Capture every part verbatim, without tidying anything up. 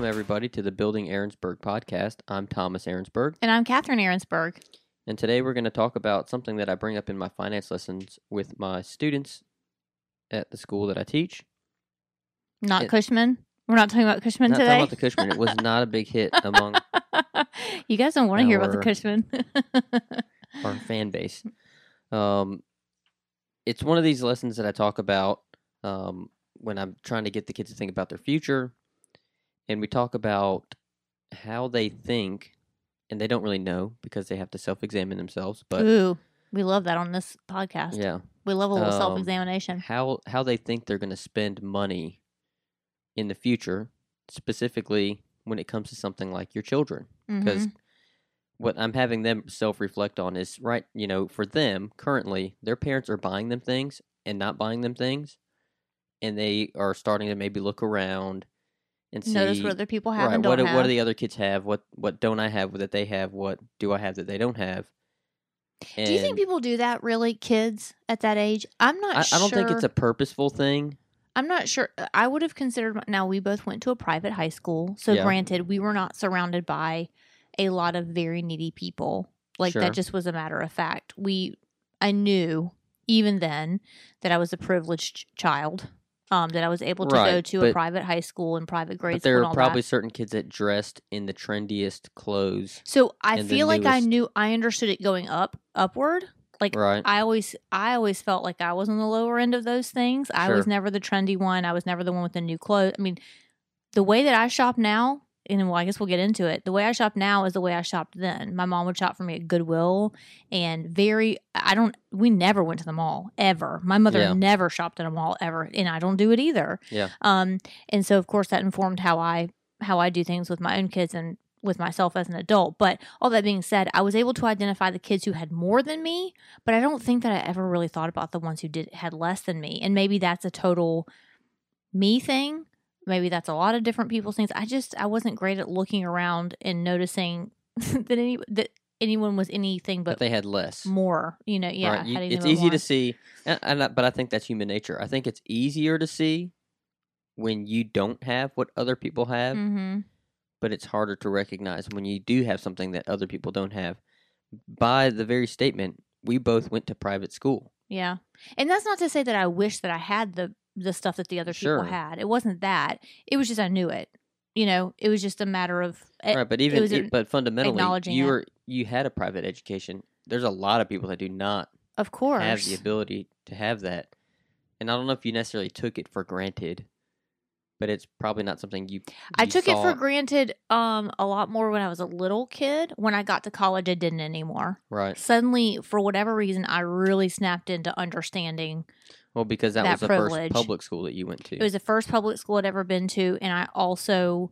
Welcome, everybody, to the Building Ahrensberg podcast. I'm Thomas Ahrensberg. And I'm Catherine Ahrensberg. And today we're going to talk about something that I bring up in my finance lessons with my students at the school that I teach. Not it, Cushman? We're not talking about Cushman not today? Not talking about the Cushman. It was not a big hit among... You guys don't want to hear about the Cushman. Our fan base. Um, it's one of these lessons that I talk about um, when I'm trying to get the kids to think about their future. And we talk about how they think, and they don't really know because they have to self-examine themselves. But ooh, we love that on this podcast. Yeah. We love a little um, self-examination. How how they think they're going to spend money in the future, specifically when it comes to something like your children. Because mm-hmm. what I'm having them self-reflect on is, right, you know, for them, currently, their parents are buying them things and not buying them things. And they are starting to maybe look around and see, notice what other people have, right, and don't what do, have. What do the other kids have? What what don't I have that they have? What do I have that they don't have? And do you think people do that, really, kids at that age? I'm not I, sure. I don't think it's a purposeful thing. I'm not sure. I would have considered... Now, we both went to a private high school, so yeah. Granted, we were not surrounded by a lot of very needy people. Like, sure. That just was a matter of fact. We, I knew, even then, that I was a privileged child. Um, that I was able to right, go to but, a private high school and private grade but school. There were and all probably that. Certain kids that dressed in the trendiest clothes. So I feel like newest... I knew I understood it going up upward. Like right. I always, I always felt like I was on the lower end of those things. Sure. I was never the trendy one. I was never the one with the new clothes. I mean, the way that I shop now, and well, I guess we'll get into it. The way I shop now is the way I shopped then. My mom would shop for me at Goodwill, and very, I don't, we never went to the mall, ever. My mother yeah. never shopped at a mall, ever, and I don't do it either. Yeah. Um. And so, of course, that informed how I, how I do things with my own kids and with myself as an adult. But all that being said, I was able to identify the kids who had more than me, but I don't think that I ever really thought about the ones who did had less than me. And maybe that's a total me thing. Maybe that's a lot of different people's things. I just, I wasn't great at looking around and noticing that any that anyone was anything but, but they had less, more. You know, yeah. Right. You, it's easy more. to see, and, and, but I think that's human nature. I think it's easier to see when you don't have what other people have, mm-hmm. but it's harder to recognize when you do have something that other people don't have. By the very statement, we both went to private school. Yeah, and that's not to say that I wish that I had the. the stuff that the other people sure. had. It wasn't that. It was just I knew it. You know, it was just a matter of it, right, but even it, but fundamentally you were you had a private education. There's a lot of people that do not of course have the ability to have that. And I don't know if you necessarily took it for granted, but it's probably not something you, you I took saw. it for granted um a lot more when I was a little kid. When I got to college, I didn't anymore. Right. Suddenly, for whatever reason, I really snapped into understanding. Well, because that, that was the privilege. First public school that you went to. It was the first public school I'd ever been to, and I also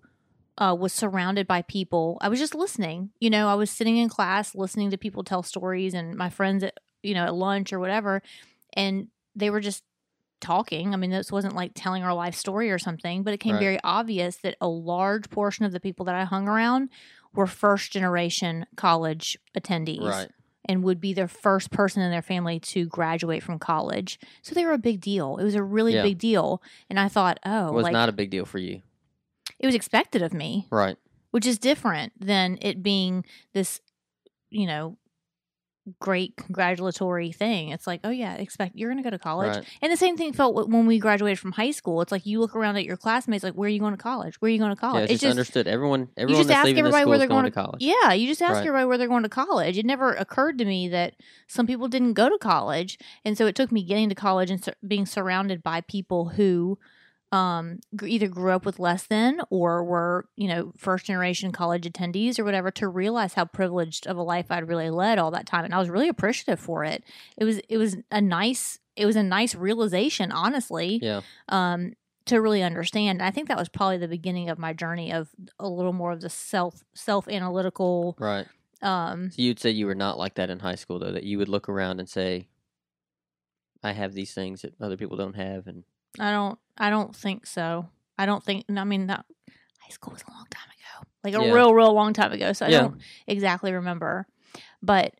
uh, was surrounded by people. I was just listening. You know, I was sitting in class listening to people tell stories and my friends at, you know, at lunch or whatever, and they were just talking. I mean, this wasn't like telling our life story or something, but it became right. very obvious that a large portion of the people that I hung around were first-generation college attendees. Right. And would be their first person in their family to graduate from college. So they were a big deal. It was a really yeah. big deal. And I thought, oh. It was like, not a big deal for you. It was expected of me. Right. Which is different than it being this, you know, great congratulatory thing. It's like, oh, yeah, expect you're going to go to college. Right. And the same thing felt when we graduated from high school. It's like you look around at your classmates like, where are you going to college? Where are you going to college? Yeah, it's, it's just, just understood. Everyone, everyone that's leaving the school is going, going to college. Yeah, you just ask right. everybody where they're going to college. It never occurred to me that some people didn't go to college. And so it took me getting to college and sur- being surrounded by people who um, either grew up with less than or were, you know, first generation college attendees or whatever to realize how privileged of a life I'd really led all that time. And I was really appreciative for it. It was, it was a nice, it was a nice realization, honestly, yeah. um, to really understand. And I think that was probably the beginning of my journey of a little more of the self, self analytical. Right. Um, so you'd say you were not like that in high school though, that you would look around and say, I have these things that other people don't have. And I don't, I don't think so. I don't think, I mean, that high school was a long time ago, like a yeah. real, real long time ago. So I yeah. don't exactly remember. But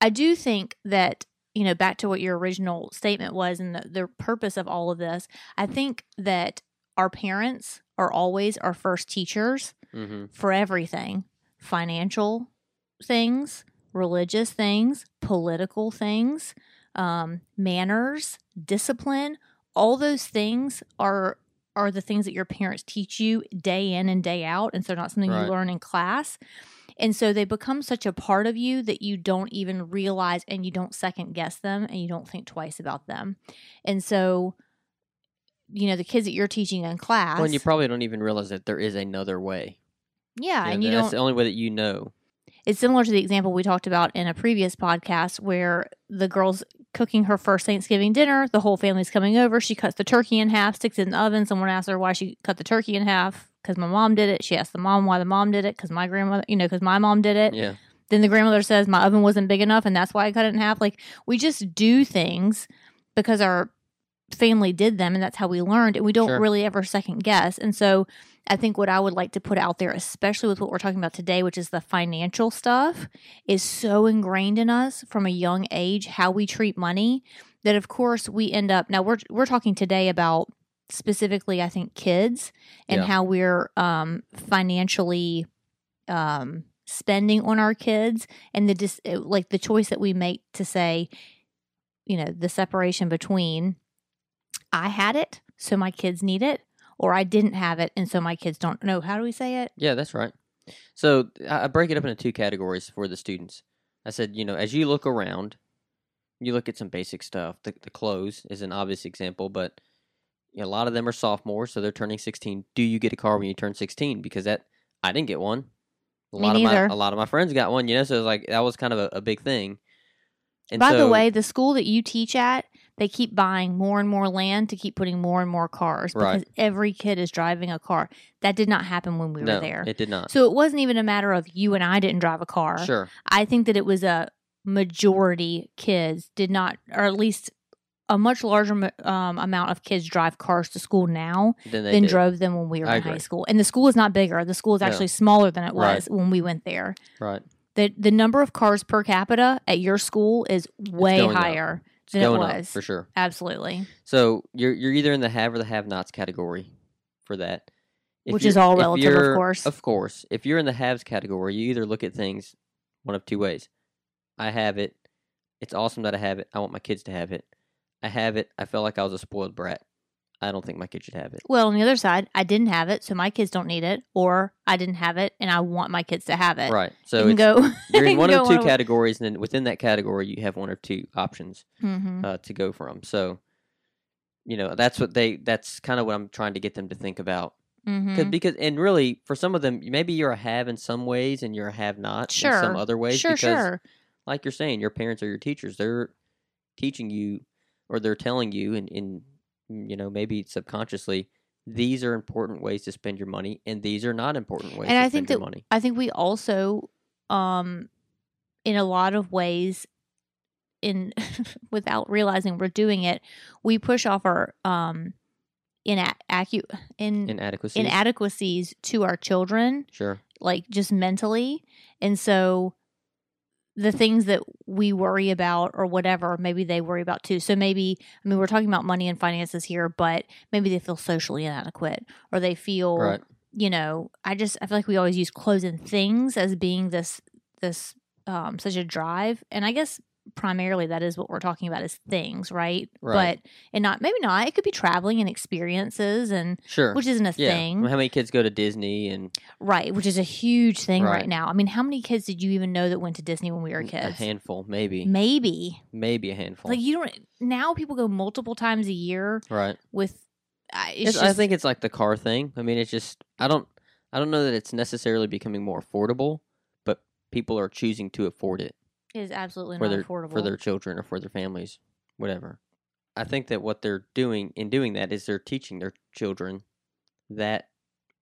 I do think that, you know, back to what your original statement was and the, the purpose of all of this, I think that our parents are always our first teachers mm-hmm. for everything. Financial things, religious things, political things, um, manners, discipline. All those things are are the things that your parents teach you day in and day out, and so not something right. you learn in class. And so they become such a part of you that you don't even realize, and you don't second guess them, and you don't think twice about them. And so, you know, the kids that you're teaching in class. Well, and you probably don't even realize that there is another way. Yeah. You know, and you that's don't. That's the only way that you know. It's similar to the example we talked about in a previous podcast where the girl's cooking her first Thanksgiving dinner. The whole family's coming over. She cuts the turkey in half, sticks it in the oven. Someone asks her why she cut the turkey in half. Because my mom did it. She asked the mom why the mom did it. Because my grandmother, you know, because my mom did it. Yeah. Then the grandmother says my oven wasn't big enough, and that's why I cut it in half. Like, we just do things because our family did them, and that's how we learned. And we don't sure. really ever second guess. And so I think what I would like to put out there, especially with what we're talking about today, which is the financial stuff, is so ingrained in us from a young age, how we treat money, that of course we end up. Now we're we're talking today about. Specifically, I think kids and yeah. how we're um, financially um, spending on our kids, and the dis- like the choice that we make to say, you know, the separation between I had it, so my kids need it, or I didn't have it, and so my kids don't know. How do we say it? Yeah, that's right. So I break it up into two categories for the students. I said, you know, as you look around, you look at some basic stuff. The, the clothes is an obvious example, but a lot of them are sophomores, so they're turning sixteen. Do you get a car when you turn sixteen? Because that I didn't get one. A Me lot neither. Of my a lot of my friends got one, you know. So it was like that was kind of a, a big thing. And by so, the way, the school that you teach at, they keep buying more and more land to keep putting more and more cars because right. every kid is driving a car. That did not happen when we no, were there. It did not. So it wasn't even a matter of you and I didn't drive a car. Sure, I think that it was a majority kids did not, or at least. A much larger um, amount of kids drive cars to school now than, than drove them when we were I in agree. High school. And the school is not bigger. The school is actually no. smaller than it was right. when we went there. Right. The The number of cars per capita at your school is way higher than it was. Up, for sure. Absolutely. So you're you're either in the have or the have-nots category for that. If Which is all relative, of course. Of course. If you're in the haves category, you either look at things one of two ways. I have it. It's awesome that I have it. I want my kids to have it. I have it. I felt like I was a spoiled brat. I don't think my kids should have it. Well, on the other side, I didn't have it, so my kids don't need it. Or I didn't have it, and I want my kids to have it. Right. So you it's, go, you're in one of two categories, and then within that category, you have one or two options mm-hmm. uh, to go from. So, you know, that's what they. That's kind of what I'm trying to get them to think about. Mm-hmm. Cause, because and really, for some of them, maybe you're a have in some ways, and you're a have not sure. in some other ways. Sure, because, sure. Like you're saying, your parents are your teachers. They're teaching you. Or they're telling you, and, and, you know, maybe subconsciously, these are important ways to spend your money, and these are not important ways and to I spend think that, your money. I think we also, um, in a lot of ways, in without realizing we're doing it, we push off our um, ina- acu- in, inadequacies. inadequacies to our children. Sure. Like, just mentally. And so... the things that we worry about or whatever, maybe they worry about too. So maybe, I mean, we're talking about money and finances here, but maybe they feel socially inadequate or they feel, right. you know, I just, I feel like we always use clothes and things as being this, this, um, such a drive. And I guess primarily that is what we're talking about is things, right? Right. But, and not, maybe not, it could be traveling and experiences and, sure. which isn't a yeah. thing. I mean, how many kids go to Disney and. Right, which is a huge thing right. right now. I mean, how many kids did you even know that went to Disney when we were kids? A handful, maybe. Maybe. Maybe a handful. Like you don't, now people go multiple times a year. Right. With, uh, it's it's, just, I think it's like the car thing. I mean, it's just, I don't, I don't know that it's necessarily becoming more affordable, but people are choosing to afford it. It is absolutely not their, affordable. For their children or for their families, whatever. I think that what they're doing in doing that is they're teaching their children that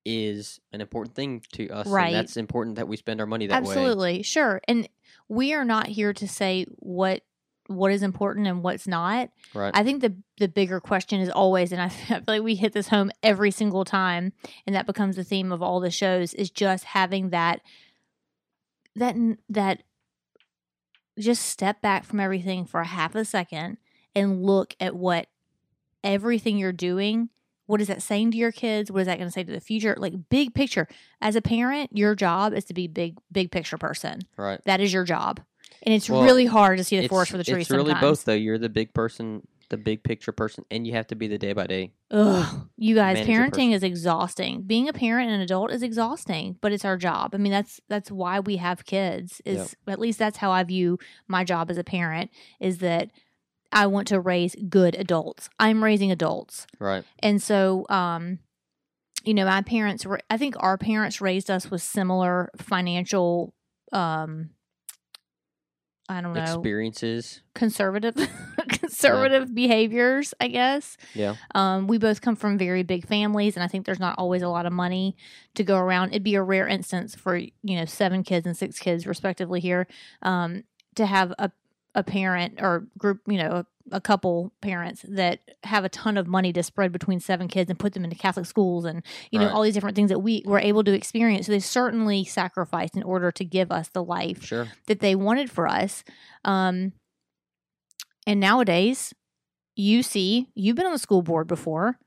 is an important thing to us. Right. And that's important that we spend our money that absolutely. Way. Absolutely. Sure. And we are not here to say what what is important and what's not. Right. I think the the bigger question is always, and I feel like we hit this home every single time, and that becomes the theme of all the shows, is just having that that that just step back from everything for a half a second and look at what everything you're doing, What is that saying to your kids? What is that going to say to the future? Like, big picture. As a parent, your job is to be big, big picture person. Right. That is your job. And it's well, really hard to see the forest for the trees It's sometimes. Really both, though. You're the big person, the big picture person, and you have to be the day by day. Ugh. You guys, parenting is exhausting. Being a parent and an adult is exhausting, but it's our job. I mean, that's that's why we have kids. Is yep. At least that's how I view my job as a parent, is that I want to raise good adults. I'm raising adults. Right. And so, um, you know, my parents were, I think our parents raised us with similar financial, um, I don't know. Experiences. Conservative, conservative yeah. behaviors, I guess. Yeah. Um, we both come from very big families, and I think there's not always a lot of money to go around. It'd be a rare instance for, you know, seven kids and six kids respectively here, um, to have a, a parent or group, you know, a, a couple parents that have a ton of money to spread between seven kids and put them into Catholic schools and, you know, right. all these different things that we were able to experience. So they certainly sacrificed in order to give us the life sure. that they wanted for us. Um, and nowadays, you see, you've been on the school board before,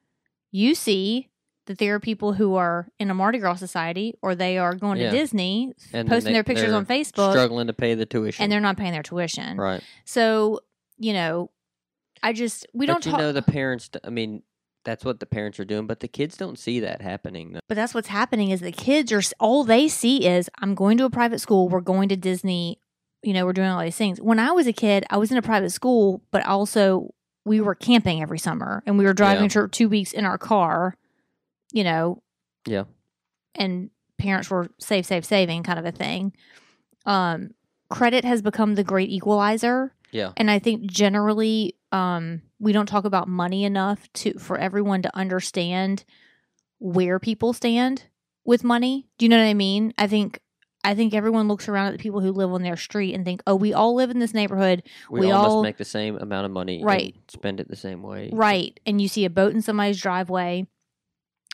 you see that there are people who are in a Mardi Gras society, or they are going yeah. to Disney, and posting they, their pictures on Facebook, struggling to pay the tuition, and they're not paying their tuition. Right. So, you know, I just we but don't. You talk- know, the parents. I mean, that's what the parents are doing, but the kids don't see that happening. Though. But that's what's happening is the kids are all they see is I'm going to a private school. We're going to Disney. You know, we're doing all these things. When I was a kid, I was in a private school, but also we were camping every summer, and we were driving for yeah. two weeks in our car. You know, yeah, and parents were save, save, saving kind of a thing. Um, credit has become the great equalizer. Yeah, and I think generally um, we don't talk about money enough to for everyone to understand where people stand with money. Do you know what I mean? I think I think everyone looks around at the people who live on their street and think, "Oh, we all live in this neighborhood. We, we all, all must make the same amount of money, right? And spend it the same way, right?" And you see a boat in somebody's driveway.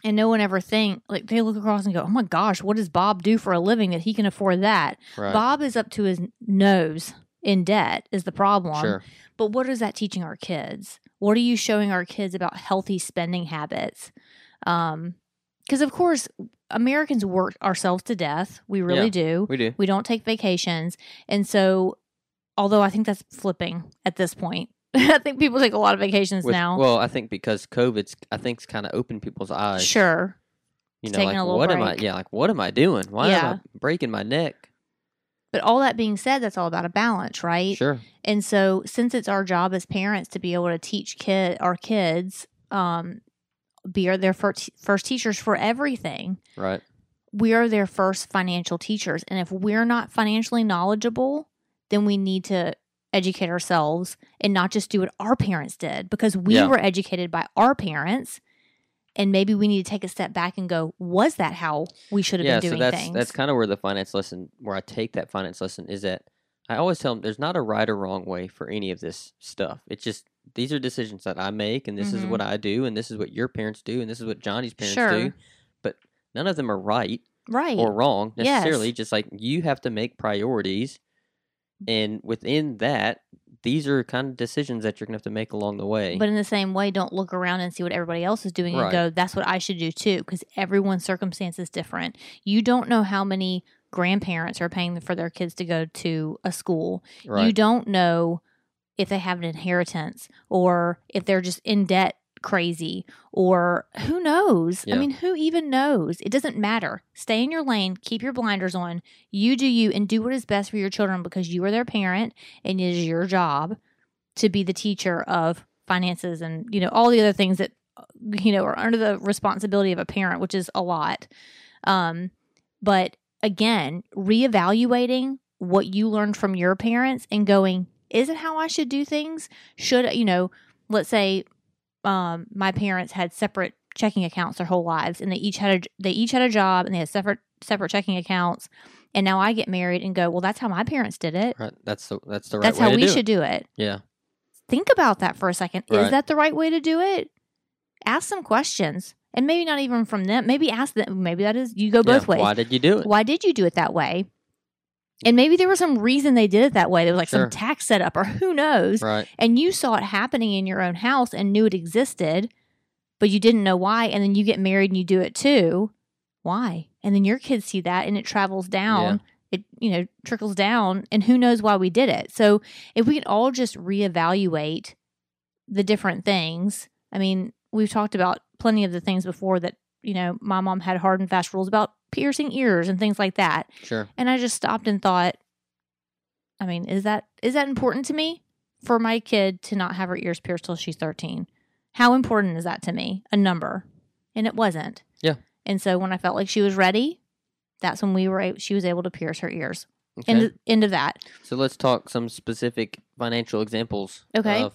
And no one ever think, like, they look across and go, oh, my gosh, what does Bob do for a living that he can afford that? Right. Bob is up to his nose in debt is the problem. Sure. But what is that teaching our kids? What are you showing our kids about healthy spending habits? Um, because, of course, Americans work ourselves to death. We really yeah, do. We do. We don't take vacations. And so, although I think that's flipping at this point. I think people take a lot of vacations With, now. Well, I think because COVID's, I think it's kind of opened people's eyes. Sure. You know, like, what break. am I, yeah, like, what am I doing? Why yeah. am I breaking my neck? But all that being said, that's all about a balance, right? Sure. And so, since it's our job as parents to be able to teach kid our kids, um, be are their first, first teachers for everything. Right. We are their first financial teachers. And if we're not financially knowledgeable, then we need to educate ourselves and not just do what our parents did, because we yeah. were educated by our parents, and maybe we need to take a step back and go, was that how we should have yeah, been doing so that's, things? That's kind of where the finance lesson, where I take that finance lesson, is that I always tell them there's not a right or wrong way for any of this stuff. It's just, these are decisions that I make, and this mm-hmm. is what I do, and this is what your parents do, and this is what Johnny's parents sure. do, but none of them are right, right. or wrong necessarily. Yes. Just like you have to make priorities. And within that, these are kind of decisions that you're going to have to make along the way. But in the same way, don't look around and see what everybody else is doing right. and go, that's what I should do too, because everyone's circumstance is different. You don't know how many grandparents are paying for their kids to go to a school. Right. You don't know if they have an inheritance or if they're just in debt crazy or who knows. Yeah. I mean, who even knows? It doesn't matter. Stay in your lane, keep your blinders on, you do you, and do what is best for your children, because you are their parent, and it is your job to be the teacher of finances and, you know, all the other things that, you know, are under the responsibility of a parent, which is a lot. Um, but again, reevaluating what you learned from your parents and going, is it how I should do things? Should, you know, let's say, Um, my parents had separate checking accounts their whole lives, and they each had a, they each had a job, and they had separate separate checking accounts. And now I get married and go, well, that's how my parents did it. Right. That's the that's the right. That's way how to we do should it. do it. Yeah. Think about that for a second. Right. Is that the right way to do it? Ask some questions, and maybe not even from them. Maybe ask them. Maybe that is you go both yeah, ways. Why did you do it? Why did you do it that way? And maybe there was some reason they did it that way. There was like sure. some tax setup or who knows. Right. And you saw it happening in your own house and knew it existed, but you didn't know why, and then you get married and you do it too. Why? And then your kids see that, and it travels down. Yeah. It, you know, trickles down, and who knows why we did it. So if we could all just reevaluate the different things. I mean, we've talked about plenty of the things before that, you know, my mom had hard and fast rules about piercing ears and things like that. Sure. And I just stopped and thought, I mean, is that is that important to me for my kid to not have her ears pierced till she's thirteen? How important is that to me? A number. And it wasn't. Yeah. And so when I felt like she was ready, that's when we were she was able to pierce her ears. Okay. End, end of that. So let's talk some specific financial examples okay. of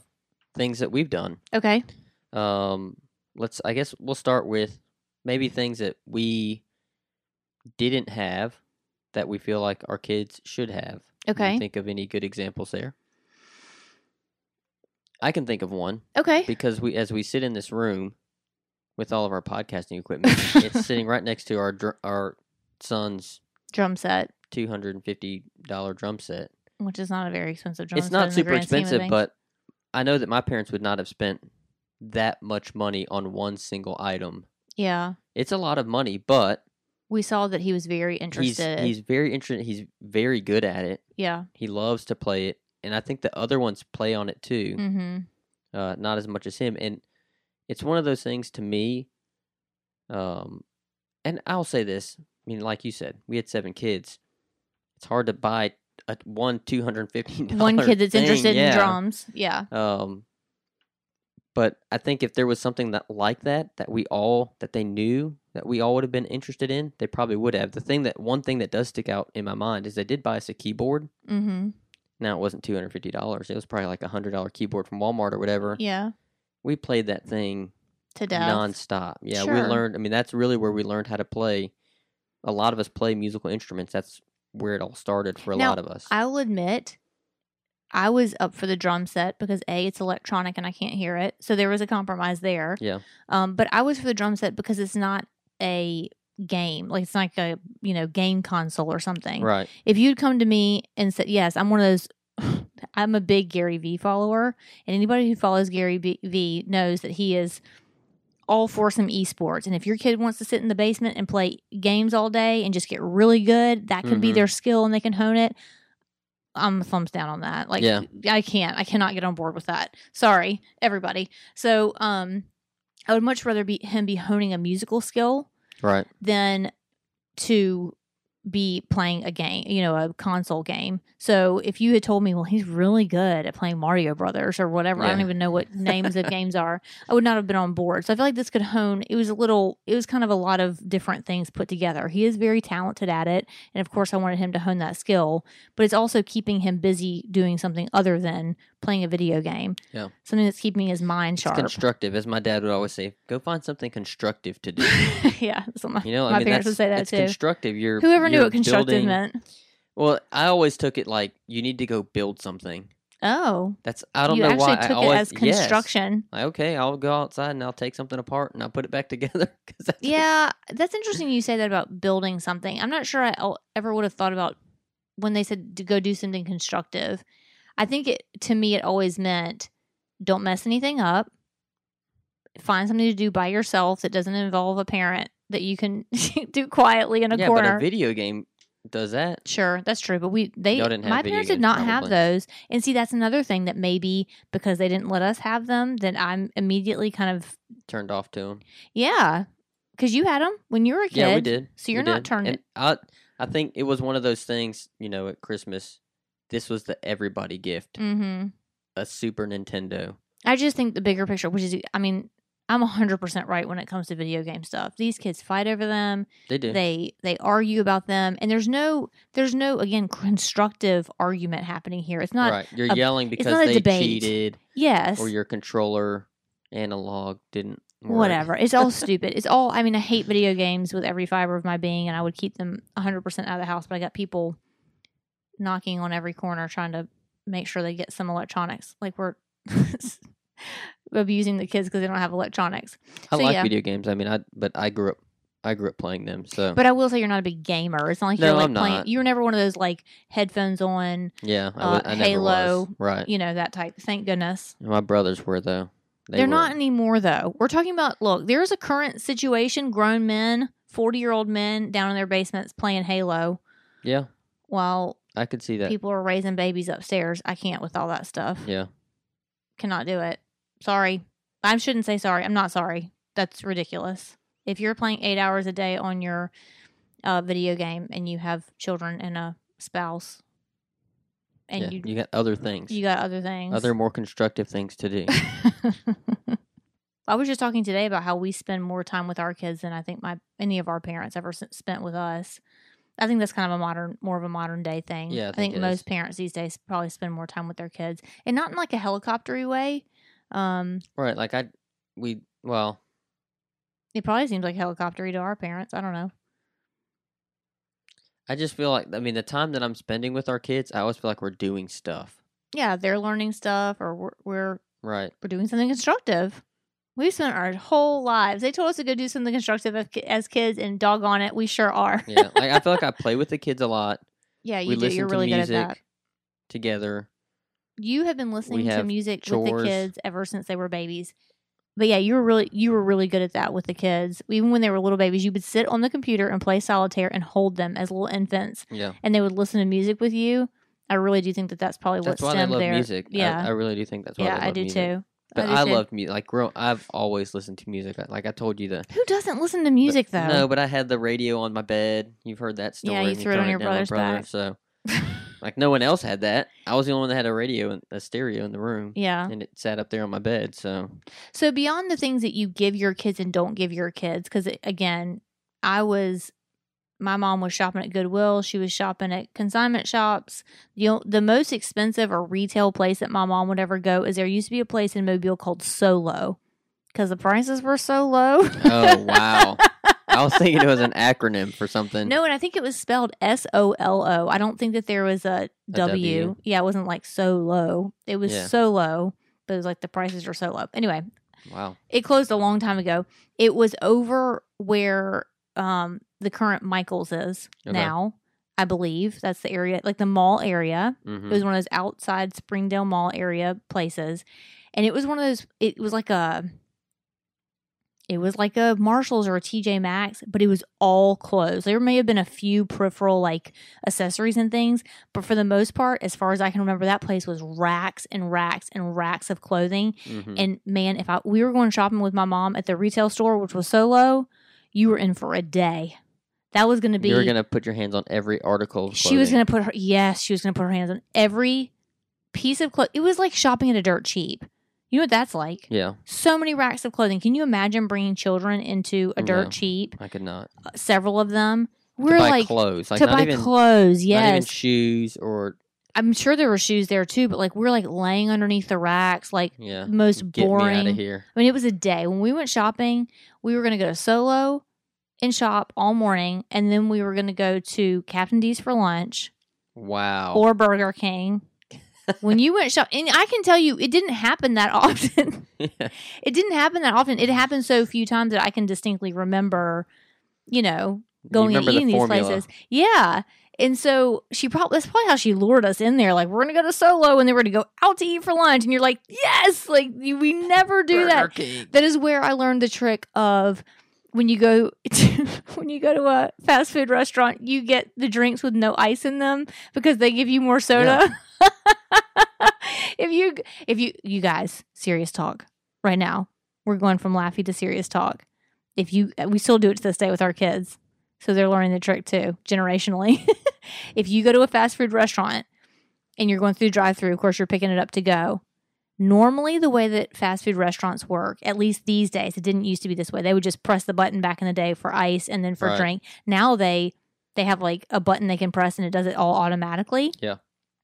things that we've done. Okay. Um, let's I guess we'll start with maybe things that we didn't have that we feel like our kids should have. Okay. Can you think of any good examples there? I can think of one. Okay. Because we, as we sit in this room with all of our podcasting equipment, it's sitting right next to our dr- our son's drum set, two hundred and fifty dollar drum set, which is not a very expensive drum set. It's not super expensive, but I know that my parents would not have spent that much money on one single item. Yeah, it's a lot of money, but. We saw that he was very interested. He's, he's very interested. He's very good at it. Yeah. He loves to play it. And I think the other ones play on it too. Mm-hmm. Uh, not as much as him. And it's one of those things to me. Um, and I'll say this. I mean, like you said, we had seven kids. It's hard to buy a, one two hundred fifty dollars One kid that's thing. interested yeah. in drums. Yeah. Um, but I think if there was something that like that, that we all, that they knew, that we all would have been interested in, they probably would have. The thing that, one thing that does stick out in my mind is they did buy us a keyboard. Mm-hmm. Now, it wasn't two hundred fifty dollars It was probably like a one hundred dollar keyboard from Walmart or whatever. Yeah. We played that thing to death. Nonstop. Yeah, sure. We learned, I mean, that's really where we learned how to play. A lot of us play musical instruments. That's where it all started for a now, lot of us. I'll admit, I was up for the drum set because A, it's electronic and I can't hear it. So there was a compromise there. Yeah. Um, but I was for the drum set because it's not a game, like it's like a, you know, game console or something. Right. If you'd come to me and said, yes, I'm one of those, I'm a big Gary V follower, and anybody who follows Gary V knows that he is all for some esports. And if your kid wants to sit in the basement and play games all day and just get really good, that could mm-hmm. be their skill and they can hone it. I'm thumbs down on that. Like, yeah. I can't, I cannot get on board with that. Sorry, everybody. So, um, I would much rather be him be honing a musical skill right. than to be playing a game, you know, a console game. So if you had told me, well, he's really good at playing Mario Brothers or whatever, yeah. I don't even know what names of games are, I would not have been on board. So I feel like this could hone, it was a little, it was kind of a lot of different things put together. He is very talented at it. And of course I wanted him to hone that skill, but it's also keeping him busy doing something other than playing a video game. Yeah. Something that's keeping his mind sharp. It's constructive. As my dad would always say, go find something constructive to do. yeah. That's what my, you know, my I mean, parents would say that it's too. It's constructive. You're, Whoever you're knew what constructive building, meant. Well, I always took it like, you need to go build something. Oh. That's, I don't you know why. You actually took I always, it as construction. Yes. Okay, I'll go outside and I'll take something apart and I'll put it back together. Cause that's yeah. What... That's interesting you say that about building something. I'm not sure I ever would have thought about when they said to go do something constructive. I think it to me it always meant don't mess anything up. Find something to do by yourself that doesn't involve a parent that you can do quietly in a yeah, corner. Yeah, but a video game does that. Sure, that's true. But we they didn't have my parents did not probably. have those. And see, that's another thing that maybe because they didn't let us have them, then I'm immediately kind of turned off to them. Yeah, because you had them when you were a kid. Yeah, we did. So you're we not did. turned. And I I think it was one of those things. You know, at Christmas. This was the everybody gift, mm-hmm. a Super Nintendo. I just think the bigger picture, which is, I mean, I'm one hundred percent right when it comes to video game stuff. These kids fight over them. They do. They they argue about them. And there's no, there's no again, constructive argument happening here. It's not. Right. You're a, yelling because they debate. cheated. Yes. Or your controller analog didn't work. Whatever. It's all stupid. It's all, I mean, I hate video games with every fiber of my being, and I would keep them one hundred percent out of the house, but I got people knocking on every corner trying to make sure they get some electronics. Like we're abusing the kids because they don't have electronics. I so, like yeah. video games. I mean, I but I grew up I grew up playing them. So, but I will say you're not a big gamer. It's not like no, you're like I'm playing. Not. You were never one of those like headphones on. Yeah, I, uh, I never Halo. Was. Right. You know that type. Thank goodness. My brothers were though. They They're were. not anymore, though. We're talking about, look, there's a current situation, grown men, forty-year-old men down in their basements playing Halo. Yeah. While I could see that. People are raising babies upstairs. I can't with all that stuff. Yeah. Cannot do it. Sorry. I shouldn't say sorry. I'm not sorry. That's ridiculous. If you're playing eight hours a day on your uh, video game and you have children and a spouse. And yeah, you, you got other things. You got other things. Other more constructive things to do. I was just talking today about how we spend more time with our kids than I think my any of our parents ever spent with us. I think that's kind of a modern, more of a modern day thing. Yeah, I think, I think most is. parents these days probably spend more time with their kids, and not in like a helicoptery way. Um, right, like I, we, well, it probably seems like helicoptery to our parents. I don't know. I just feel like, I mean, the time that I'm spending with our kids, I always feel like we're doing stuff. Yeah, they're learning stuff, or we're, we're right, we're doing something constructive. We spent our whole lives. They told us to go do something constructive as kids, and doggone it, we sure are. Yeah, like I feel like I play with the kids a lot. Yeah, you we do. Listen You're to really music good at that. Together. You have been listening have to music chores. with the kids ever since they were babies. But yeah, you were really you were really good at that with the kids. Even when they were little babies, you would sit on the computer and play solitaire and hold them as little infants. Yeah, and they would listen to music with you. I really do think that that's probably that's what stemmed there. That's why they love music. Yeah, I, I really do think that's why. Yeah, they love I do music. too. But I, I loved music. Like, grow, I've always listened to music. Like, I told you that. Who doesn't listen to music, but, though? No, but I had the radio on my bed. You've heard that story. Yeah, you threw it on your brother's brother, back. So, like, no one else had that. I was the only one that had a radio and a stereo in the room. Yeah. And it sat up there on my bed, so. So, beyond the things that you give your kids and don't give your kids, because, again, I was... My mom was shopping at Goodwill. She was shopping at consignment shops. You know, the most expensive or retail place that my mom would ever go is there used to be a place in Mobile called Solo because the prices were so low. Oh, wow. I was thinking it was an acronym for something. No, and I think it was spelled S O L O. I don't think that there was a, a W. W. Yeah, it wasn't like so low. It was yeah. so low, but it was like the prices were so low. Anyway. Wow. It closed a long time ago. It was over where... um the current Michael's is okay. now, I believe. That's the area, like the mall area. Mm-hmm. It was one of those outside Springdale Mall area places. And it was one of those, it was like a, it was like a Marshall's or a T J Maxx, but it was all closed. There may have been a few peripheral like accessories and things, but for the most part, as far as I can remember, that place was racks and racks and racks of clothing. Mm-hmm. And man, if I, we were going shopping with my mom at the retail store, which was Solo, you were in for a day. That was going to be... You were going to put your hands on every article of clothing. She was going to put her... Yes, she was going to put her hands on every piece of clothing. It was like shopping at a dirt cheap. You know what that's like? Yeah. So many racks of clothing. Can you imagine bringing children into a dirt no, cheap? I could not. Uh, several of them. We're to buy like, clothes. Like, to buy even, clothes, yes. Not even shoes or... I'm sure there were shoes there too, but like we're like laying underneath the racks, like yeah. most boring. Get me out of here. I mean, it was a day. When we went shopping, we were going to go to Solo... and shop all morning, and then we were going to go to Captain D's for lunch. Wow. Or Burger King. When you went shop, and I can tell you, it didn't happen that often. Yeah. It didn't happen that often. It happened so few times that I can distinctly remember, you know, going you and eating the these places. Yeah. And so she probably, that's probably how she lured us in there. Like, we're going to go to Solo, and then we're going to go out to eat for lunch. And you're like, yes! Like, we never do Burger that. King. That is where I learned the trick of... When you go to, when you go to a fast food restaurant, you get the drinks with no ice in them because they give you more soda. Yeah. if you if you you guys, serious talk right now. We're going from Laffy to serious talk. If you we still do it to this day with our kids. So they're learning the trick too, generationally. If you go to a fast food restaurant and you're going through drive-thru, of course you're picking it up to go. Normally, the way that fast food restaurants work, at least these days, it didn't used to be this way. They would just press the button back in the day for ice and then for right. drink. Now they they have like a button they can press and it does it all automatically. Yeah.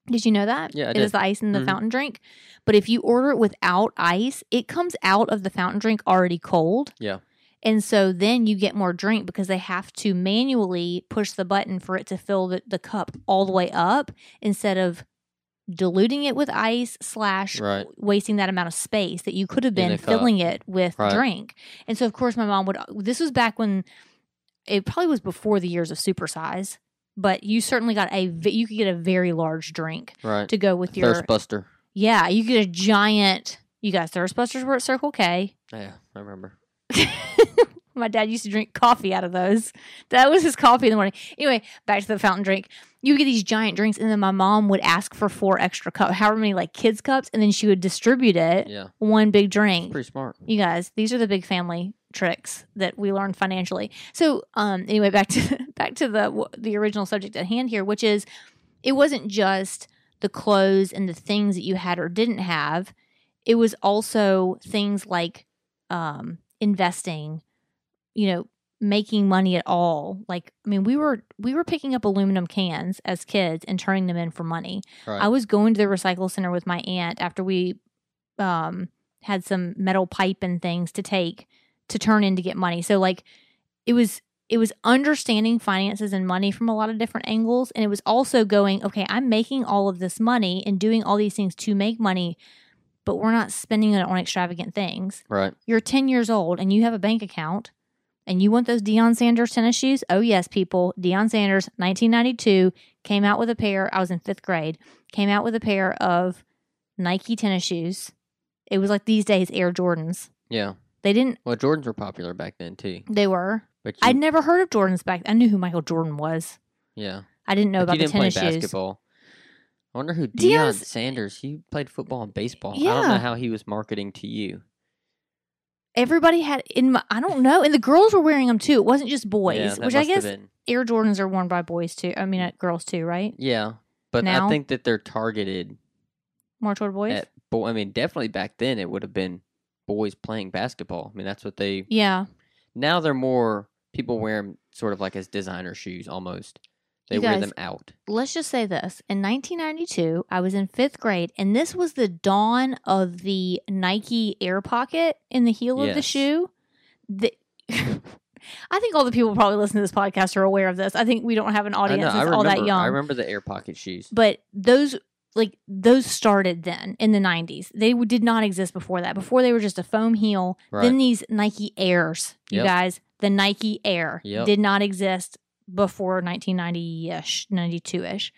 Did you know that? Yeah, I It did. Is the ice and the mm-hmm. fountain drink. But if you order it without ice, it comes out of the fountain drink already cold. Yeah. And so then you get more drink because they have to manually push the button for it to fill the, the cup all the way up instead of diluting it with ice slash right. wasting that amount of space that you could have been filling it with right. drink. And so, of course, my mom would – this was back when – it probably was before the years of supersize, but you certainly got a – you could get a very large drink right. to go with your – Thirst Buster. Yeah. You get a giant – You guys, Thirst Busters were at Circle K. Yeah, I remember. My dad used to drink coffee out of those. That was his coffee in the morning. Anyway, back to the fountain drink. You would get these giant drinks, and then my mom would ask for four extra cups, however many like kids' cups, and then she would distribute it. Yeah. One big drink. That's pretty smart. You guys, these are the big family tricks that we learned financially. So, um, anyway, back to back to the the original subject at hand here, which is it wasn't just the clothes and the things that you had or didn't have. It was also things like um, investing. You know, making money at all. Like, I mean, we were we were picking up aluminum cans as kids and turning them in for money. Right. I was going to the recycle center with my aunt after we um, had some metal pipe and things to take to turn in to get money. So, like, it was it was understanding finances and money from a lot of different angles, and it was also going, okay, I'm making all of this money and doing all these things to make money, but we're not spending it on extravagant things. Right? You're ten years old and you have a bank account. And you want those Deion Sanders tennis shoes? Oh, yes, people. Deion Sanders, nineteen ninety-two, came out with a pair. I was in fifth grade. Came out with a pair of Nike tennis shoes. It was like these days, Air Jordans. Yeah. They didn't. Well, Jordans were popular back then, too. They were. But you, I'd never heard of Jordans back then. I knew who Michael Jordan was. Yeah. I didn't know but about you didn't the tennis play basketball. Shoes. I wonder who Deion Deion's, Sanders, he played football and baseball. Yeah. I don't know how he was marketing to you. Everybody had in my, I don't know, and the girls were wearing them too. It wasn't just boys, yeah, which I guess Air Jordans are worn by boys too. I mean, girls too, right? Yeah, but now, I think that they're targeted more toward boys. At, I mean, definitely back then it would have been boys playing basketball. I mean, that's what they. Yeah. Now they're more people wear them sort of like as designer shoes almost. They you wear guys, them out. Let's just say this. In nineteen ninety-two, I was in fifth grade, and this was the dawn of the Nike Air Pocket in the heel yes. of the shoe. The, I think all the people probably listening to this podcast are aware of this. I think we don't have an audience that's all that young. I remember the Air Pocket shoes. But those like those started then in the nineties. They did not exist before that. Before, they were just a foam heel. Right. Then these Nike Airs, you yep. guys, the Nike Air yep. did not exist before nineteen ninety-ish, ninety-two-ish.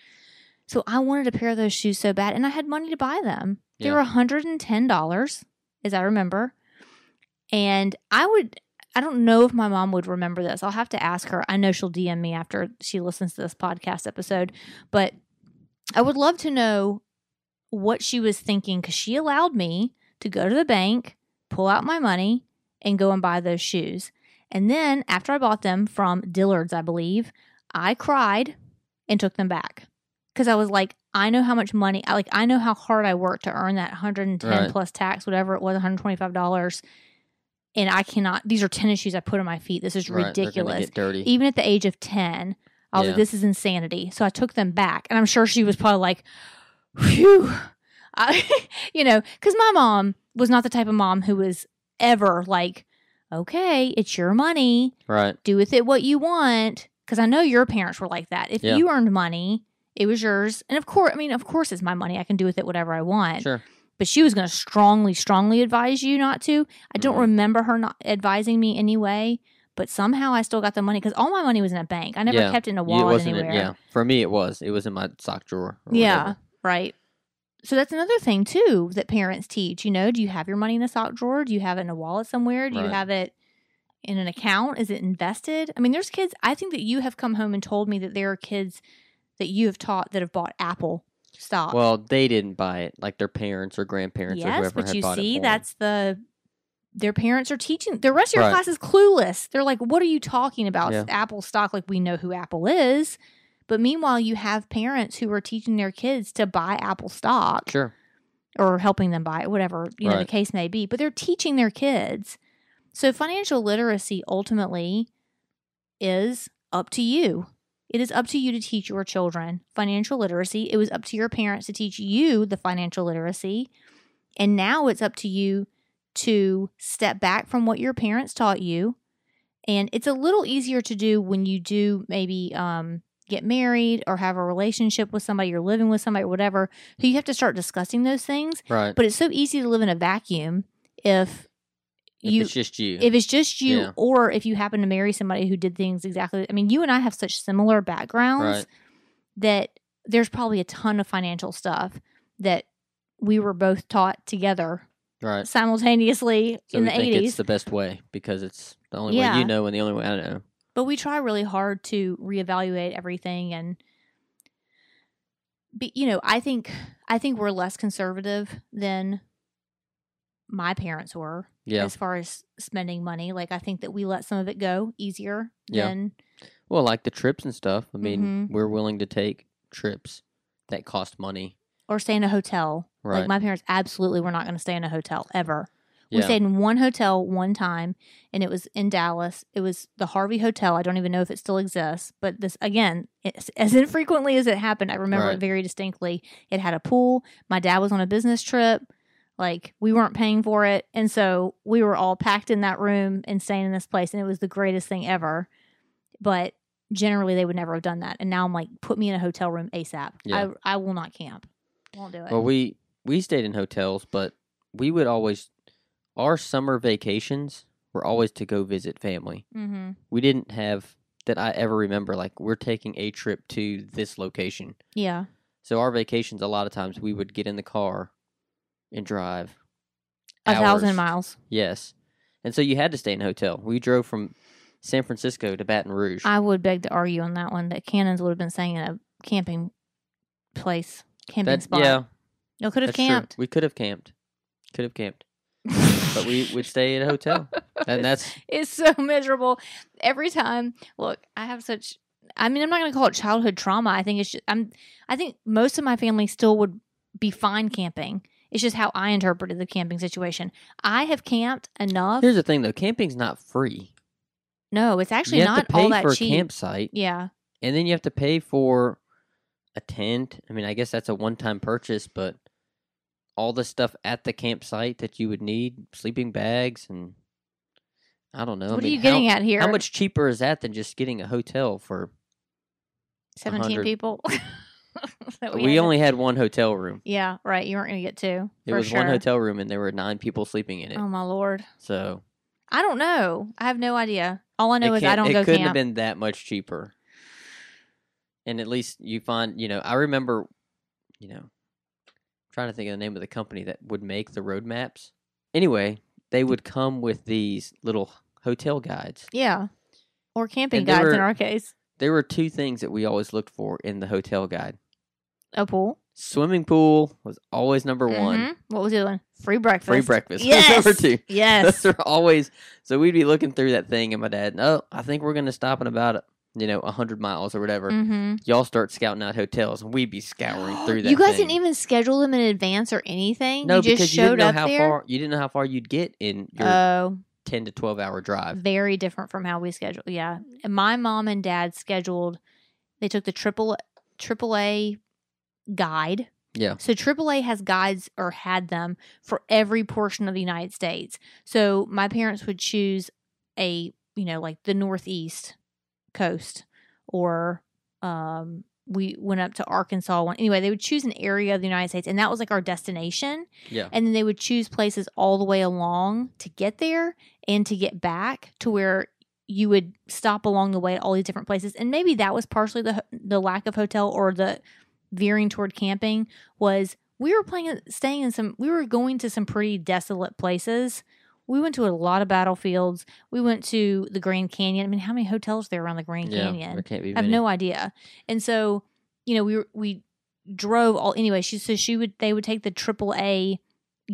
So I wanted a pair of those shoes so bad, and I had money to buy them. They yeah. were one hundred ten dollars, as I remember. And I would, I don't know if my mom would remember this. I'll have to ask her. I know she'll D M me after she listens to this podcast episode. But I would love to know what she was thinking, because she allowed me to go to the bank, pull out my money, and go and buy those shoes. And then, after I bought them from Dillard's, I believe, I cried and took them back. Because I was like, I know how much money, I like, I know how hard I worked to earn that one hundred ten right. plus tax, whatever it was, one hundred twenty-five dollars. And I cannot, these are tennis shoes I put on my feet. This is right. ridiculous. Get dirty. Even at the age of ten, I was yeah. like, this is insanity. So I took them back. And I'm sure she was probably like, whew. I, you know, because my mom was not the type of mom who was ever like, okay, it's your money. Right. Do with it what you want. Because I know your parents were like that. If yeah. you earned money, it was yours. And of course, I mean, of course it's my money. I can do with it whatever I want. Sure. But she was going to strongly, strongly advise you not to. I don't mm-hmm. remember her not advising me anyway. But somehow I still got the money. Because all my money was in a bank. I never yeah. kept it in a wallet it wasn't anywhere. In, yeah. For me, it was. It was in my sock drawer. Yeah. Whatever. Right. So that's another thing, too, that parents teach. You know, do you have your money in a sock drawer? Do you have it in a wallet somewhere? Do right. you have it in an account? Is it invested? I mean, there's kids. I think that you have come home and told me that there are kids that you have taught that have bought Apple stock. Well, they didn't buy it. Like their parents or grandparents yes, or whoever had bought see, it. Yes, but you see, that's the – their parents are teaching. The rest of your right. class is clueless. They're like, what are you talking about? Yeah. Apple stock, like we know who Apple is. But meanwhile, you have parents who are teaching their kids to buy Apple stock. Sure. Or helping them buy it, whatever, you right. know, the case may be. But they're teaching their kids. So financial literacy ultimately is up to you. It is up to you to teach your children financial literacy. It was up to your parents to teach you the financial literacy. And now it's up to you to step back from what your parents taught you. And it's a little easier to do when you do maybe um, – get married or have a relationship with somebody, you're living with somebody or whatever, who you have to start discussing those things. Right. But it's so easy to live in a vacuum if you if it's just you. If it's just you yeah. or if you happen to marry somebody who did things exactly. I mean, you and I have such similar backgrounds right. that there's probably a ton of financial stuff that we were both taught together right. simultaneously so in the think eighties. It's the best way because it's the only yeah. way you know and the only way I know. But we try really hard to reevaluate everything and be, you know, I think I think we're less conservative than my parents were yeah. as far as spending money. Like I think that we let some of it go easier yeah. than well, like the trips and stuff. I mean, mm-hmm. we're willing to take trips that cost money. Or stay in a hotel. Right. Like my parents absolutely were not going to stay in a hotel ever. Yeah. We stayed in one hotel one time, and it was in Dallas. It was the Harvey Hotel. I don't even know if it still exists. But this, again, it, as infrequently as it happened, I remember right. it very distinctly. It had a pool. My dad was on a business trip. Like, we weren't paying for it. And so we were all packed in that room and staying in this place, and it was the greatest thing ever. But generally, they would never have done that. And now I'm like, put me in a hotel room ASAP. Yeah. I, I will not camp. Won't do it. Well, we, we stayed in hotels, but we would always... Our summer vacations were always to go visit family. Mm-hmm. We didn't have, that I ever remember, like, we're taking a trip to this location. Yeah. So our vacations, a lot of times, we would get in the car and drive. A hours. thousand miles. Yes. And so you had to stay in a hotel. We drove from San Francisco to Baton Rouge. I would beg to argue on that one that Cannons would have been staying in a camping place, camping that, spot. Yeah. No, could have camped. True. We could have camped. Could have camped. But we would stay at a hotel. And that's... It's so miserable. Every time... Look, I have such... I mean, I'm not going to call it childhood trauma. I think it's just... I'm, I think most of my family still would be fine camping. It's just how I interpreted the camping situation. I have camped enough... Here's the thing, though. Camping's not free. No, it's actually not all that cheap. You have to pay for a campsite. Yeah. And then you have to pay for a tent. I mean, I guess that's a one-time purchase, but... all the stuff at the campsite that you would need, sleeping bags, and I don't know. What I mean, are you getting how, at here? How much cheaper is that than just getting a hotel for seventeen people? we we had. only had one hotel room. Yeah, right. You weren't going to get two. It was sure. one hotel room, and there were nine people sleeping in it. Oh, my Lord. So. I don't know. I have no idea. All I know is I don't go camp. It couldn't have been that much cheaper. And at least you find, you know, I remember, you know. Trying to think of the name of the company that would make the road maps. Anyway, they would come with these little hotel guides. Yeah. Or camping guides were, in our case. There were two things that we always looked for in the hotel guide. A pool. Swimming pool was always number mm-hmm. one. What was the other one? Free breakfast. Free breakfast. Yes. Number two. Yes. Those are always, so we'd be looking through that thing and my dad, no, I think we're going to stop in about it. You know, one hundred miles or whatever, mm-hmm. y'all start scouting out hotels, and we'd be scouring through that You guys thing. Didn't even schedule them in advance or anything? No, you just because you showed didn't know up how there? far you didn't know how far you'd get in your oh, ten to twelve hour drive. Very different from how we scheduled. Yeah. My mom and dad scheduled, they took the triple, triple A guide. Yeah. So triple A has guides or had them for every portion of the United States. So my parents would choose a, you know, like the Northeast coast, or um we went up to Arkansas one. Anyway, they would choose an area of the United States, and that was like our destination. Yeah. And then they would choose places all the way along to get there and to get back, to where you would stop along the way at all these different places. And maybe that was partially the the lack of hotel, or the veering toward camping, was we were playing staying in some we were going to some pretty desolate places. We went to a lot of battlefields. We went to the Grand Canyon. I mean, how many hotels are there around the Grand yeah, Canyon? There can't be many. I have no idea. And so, you know, we were, we drove all anyway. She so she would they would take the triple A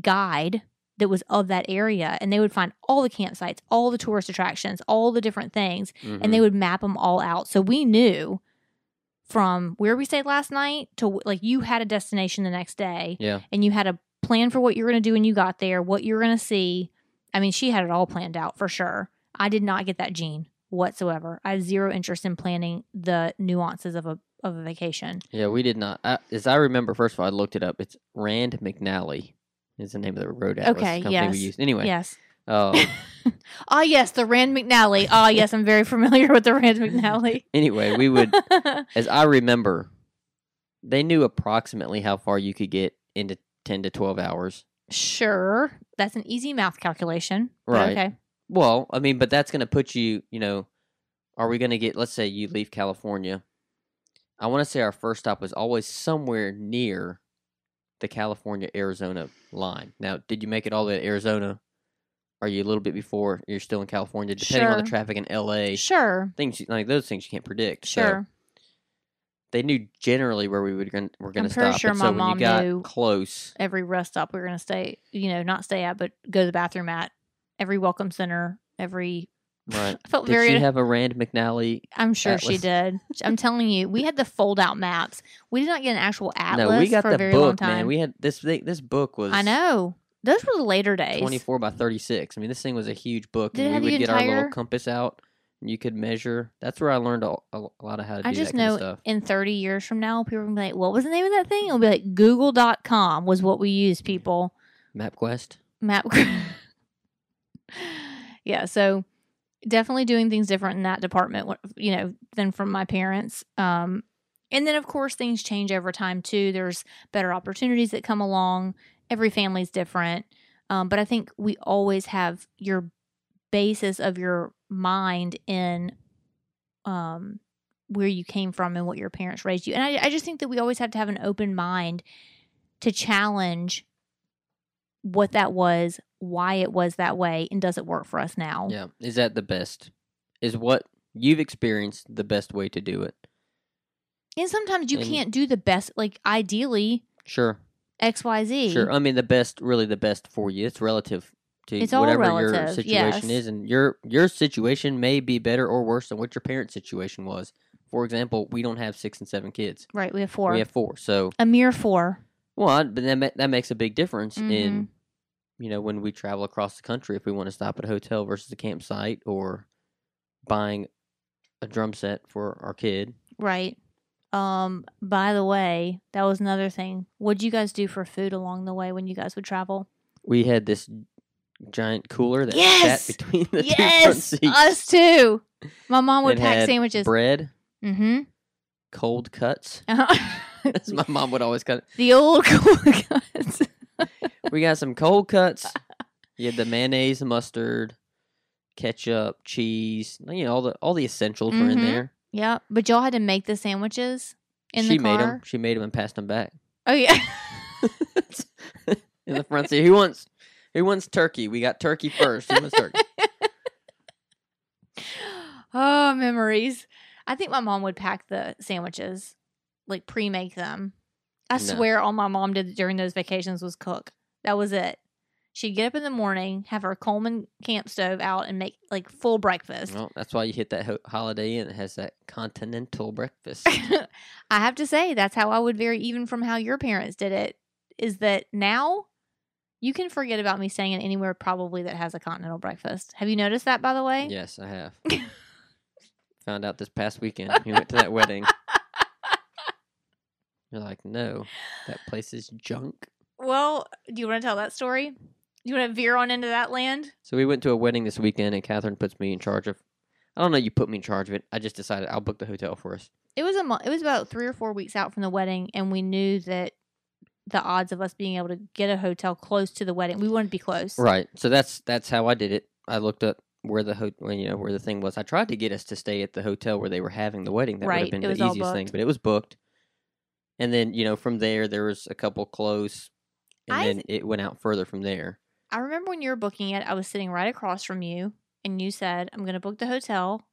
guide that was of that area, and they would find all the campsites, all the tourist attractions, all the different things, mm-hmm. and they would map them all out. So we knew from where we stayed last night to, like, you had a destination the next day, yeah, and you had a plan for what you were going to do when you got there, what you were going to see. I mean, she had it all planned out for sure. I did not get that gene whatsoever. I had zero interest in planning the nuances of a of a vacation. Yeah, we did not. I, as I remember, first of all, I looked it up. It's Rand McNally is the name of the road atlas okay, company yes. we used. Anyway. Yes. Um, oh, yes, the Rand McNally. Oh, yes, I'm very familiar with the Rand McNally. Anyway, we would, as I remember, they knew approximately how far you could get into ten to twelve hours. Sure. That's an easy math calculation. Right. Okay. Well, I mean, but that's going to put you, you know, are we going to get, let's say you leave California. I want to say our first stop was always somewhere near the California-Arizona line. Now, did you make it all the way to Arizona? Are you a little bit before? You're still in California, depending sure. on the traffic in L A. Sure. Things like those things you can't predict. Sure. So they knew generally where we would were going to stop. I'm pretty sure my so mom got knew close. Every rest stop we were going to stay, you know, not stay at, but go to the bathroom at. Every welcome center, every... Right. I felt did very, she have a Rand McNally I'm sure atlas? She did. I'm telling you, we had the fold-out maps. We did not get an actual atlas no, we got for the a very book, long time. Man. We had this thing, this book was... I know. Those were the later days. twenty-four by thirty-six. I mean, this thing was a huge book. Did and we would get entire... our little compass out, and you could measure. That's where I learned a, a lot of how to do I just that know kind of stuff. In thirty years from now, people will be like, what was the name of that thing? It'll be like, Google dot com was what we used, people. MapQuest. MapQuest. Yeah, so... Definitely doing things different in that department, you know, than from my parents. Um, and then, of course, things change over time, too. There's better opportunities that come along. Every family's different. Um, but I think we always have your basis of your mind in um, where you came from and what your parents raised you. And I, I just think that we always have to have an open mind to challenge what that was, why it was that way, and does it work for us now? Yeah. Is that the best? Is what you've experienced the best way to do it? And sometimes you and can't do the best, like ideally. Sure. X, Y, Z. Sure. I mean, the best, really the best for you. It's relative to it's whatever all relative, your situation yes. is. And your your situation may be better or worse than what your parents' situation was. For example, we don't have six and seven kids. Right. We have four. We have four. So a mere four. Well, but that, that makes a big difference mm-hmm. in... You know, when we travel across the country, if we want to stop at a hotel versus a campsite or buying a drum set for our kid. Right. Um, by the way, that was another thing. What'd you guys do for food along the way when you guys would travel? We had this giant cooler that yes! sat between the yes! two front seats. Yes, us too. My mom would pack sandwiches. Bread. Mm-hmm. Cold cuts. Uh-huh. My mom would always cut it. The old cold cuts. We got some cold cuts. You had the mayonnaise, mustard, ketchup, cheese. You know, all the all the essentials mm-hmm. were in there. Yeah, but y'all had to make the sandwiches in she the car? She made them. She made them and passed them back. Oh, yeah. In the front seat. Who wants, who wants turkey? We got turkey first. Who wants turkey? Oh, memories. I think my mom would pack the sandwiches, like pre-make them. I no. swear all my mom did during those vacations was cook. That was it. She'd get up in the morning, have her Coleman camp stove out, and make, like, full breakfast. Well, that's why you hit that ho- Holiday Inn. It has that continental breakfast. I have to say, that's how I would vary even from how your parents did it, is that now you can forget about me staying in anywhere probably that has a continental breakfast. Have you noticed that, by the way? Yes, I have. Found out this past weekend. You went to that wedding. You're like, no, that place is junk. Well, do you want to tell that story? Do you want to veer on into that land? So we went to a wedding this weekend, and Catherine puts me in charge of... I don't know you put me in charge of it. I just decided I'll book the hotel for us. It was, a, it was about three or four weeks out from the wedding, and we knew that the odds of us being able to get a hotel close to the wedding... We wanted to be close. Right. So that's that's how I did it. I looked up where the ho- you know, where the thing was. I tried to get us to stay at the hotel where they were having the wedding. That right. would have been the easiest thing, but it was booked. And then, you know, from there, there was a couple close... And I, then it went out further from there. I remember when you were booking it, I was sitting right across from you, and you said, I'm going to book the hotel.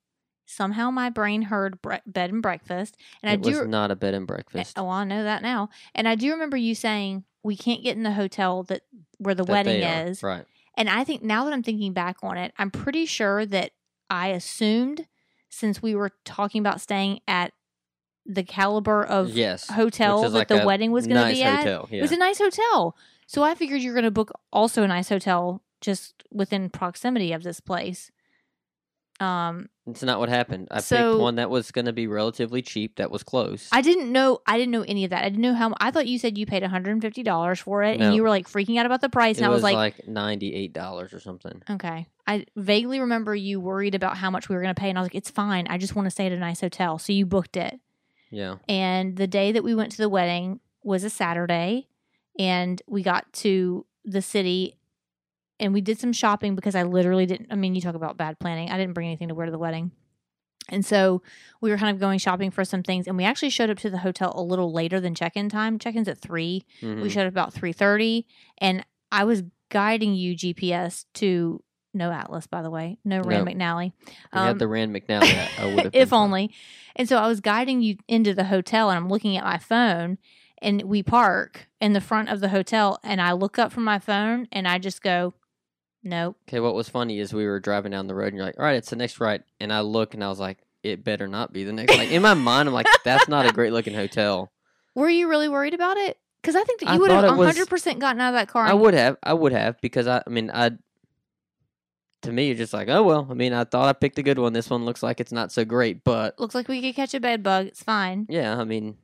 Somehow my brain heard bre- bed and breakfast. And it I do was not a bed and breakfast. Oh, I know that now. And I do remember you saying, we can't get in the hotel that where the that wedding is. Right. And I think now that I'm thinking back on it, I'm pretty sure that I assumed, since we were talking about staying at the caliber of yes, hotel that like the wedding was going nice to be at. Hotel, yeah. It was a nice hotel. So I figured you were going to book also a nice hotel just within proximity of this place. Um, It's not what happened. I so, picked one that was going to be relatively cheap that was close. I didn't know I didn't know any of that. I didn't know how I thought you said you paid one hundred fifty dollars for it no. and you were like freaking out about the price. It and I was, was like, like ninety-eight dollars or something. Okay. I vaguely remember you worried about how much we were going to pay, and I was like, it's fine. I just want to stay at a nice hotel. So you booked it. Yeah. And the day that we went to the wedding was a Saturday, and we got to the city, and we did some shopping because I literally didn't, I mean, you talk about bad planning. I didn't bring anything to wear to the wedding. And so we were kind of going shopping for some things, and we actually showed up to the hotel a little later than check-in time. Check-in's at three. Mm-hmm. We showed up about three thirty, and I was guiding you G P S to no Atlas, by the way, no Rand no. McNally. Um, had the Rand McNally, I, I would have if fun. Only. And so I was guiding you into the hotel, and I'm looking at my phone, and we park in the front of the hotel, and I look up from my phone, and I just go, nope. Okay, what was funny is we were driving down the road, and you're like, all right, it's the next right. And I look, and I was like, it better not be the next right. In my mind, I'm like, that's not a great-looking hotel. Were you really worried about it? Because I think that you would have one hundred percent was, gotten out of that car. I would have. I would have, because, I, I mean, I to me, you're just like, oh, well, I mean, I thought I picked a good one. This one looks like it's not so great, but... looks like we could catch a bed bug. It's fine. Yeah, I mean...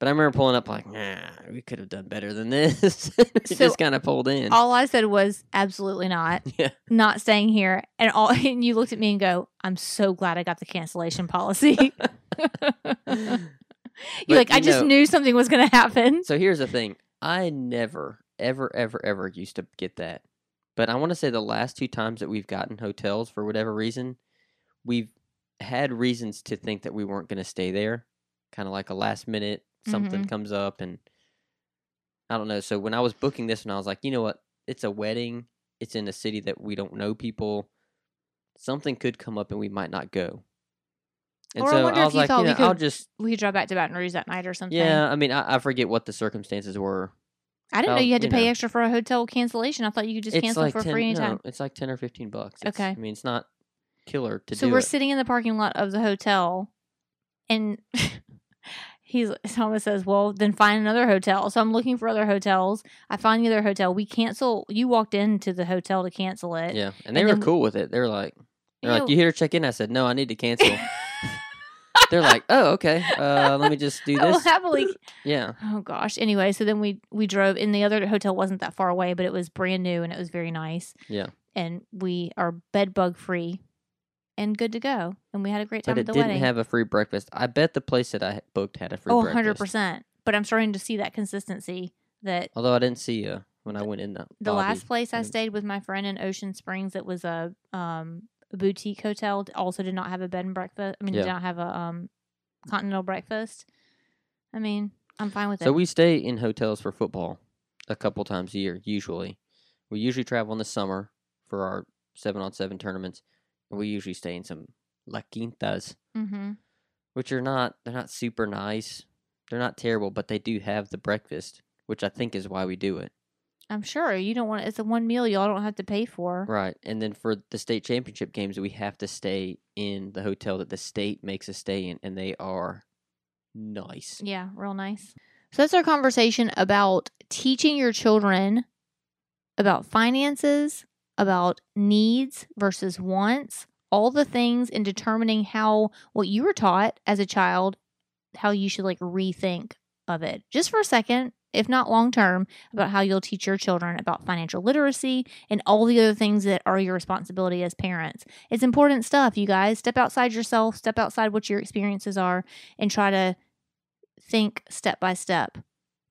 But I remember pulling up like, nah, we could have done better than this. It so just kind of pulled in. All I said was, absolutely not. Yeah. Not staying here. And all and you looked at me and go, I'm so glad I got the cancellation policy. You're like, you I know, just knew something was going to happen. So here's the thing. I never, ever, ever, ever used to get that. But I want to say the last two times that we've gotten hotels, for whatever reason, we've had reasons to think that we weren't going to stay there. Kind of like a last minute. Something mm-hmm. comes up, and I don't know. So when I was booking this one, I was like, you know what? It's a wedding. It's in a city that we don't know people. Something could come up, and we might not go. And or so I wonder I was if you like, thought you know, we could, I'll just we could drive back to Baton Rouge that night or something. Yeah, I mean, I, I forget what the circumstances were. I didn't I'll, know you had to you pay know. extra for a hotel cancellation. I thought you could just it's cancel like for ten, free anytime. No, it's like ten or fifteen bucks. It's, okay, I mean, it's not killer to so do. So we're it. sitting in the parking lot of the hotel, and. He's Thomas says, well, then find another hotel. So I'm looking for other hotels. I find the other hotel. We cancel. You walked into the hotel to cancel it. Yeah. And they and were then, cool with it. They were like, they're like, know, you here to check in? I said, no, I need to cancel. They're like, oh, okay. Uh, let me just do this. Well, happily. Yeah. Oh, gosh. Anyway, so then we, we drove. And the other hotel wasn't that far away, but it was brand new and it was very nice. Yeah. And we are bed bug free. And good to go. And we had a great time at the wedding. But it didn't have a free breakfast. I bet the place that I booked had a free breakfast. Oh, one hundred percent. But I'm starting to see that consistency. That Although I didn't see you when I went in the The last place I stayed with my friend in Ocean Springs, it was a um, boutique hotel. Also did not have a bed and breakfast. I mean, yeah. did not have a um, continental breakfast. I mean, I'm fine with it. So we stay in hotels for football a couple times a year, usually. We usually travel in the summer for our seven-on-seven tournaments. We usually stay in some La Quintas, mm-hmm. which are not, they're not super nice. They're not terrible, but they do have the breakfast, which I think is why we do it. I'm sure. You don't want, it's a one meal y'all don't have to pay for. Right. And then for the state championship games, we have to stay in the hotel that the state makes us stay in, and they are nice. Yeah, real nice. So that's our conversation about teaching your children about finances, about needs versus wants, all the things in determining how what you were taught as a child, how you should like rethink of it just for a second, if not long term, about how you'll teach your children about financial literacy and all the other things that are your responsibility as parents. It's important stuff, you guys. Step outside yourself, step outside what your experiences are, and try to think step by step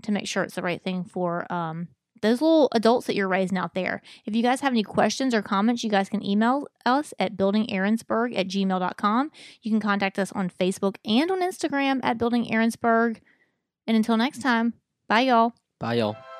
to make sure it's the right thing for um. those little adults that you're raising out there. If you guys have any questions or comments, you guys can email us at building ahrensberg at gmail dot com. You can contact us on Facebook and on Instagram at building ahrensberg. And until next time, bye, y'all. Bye, y'all.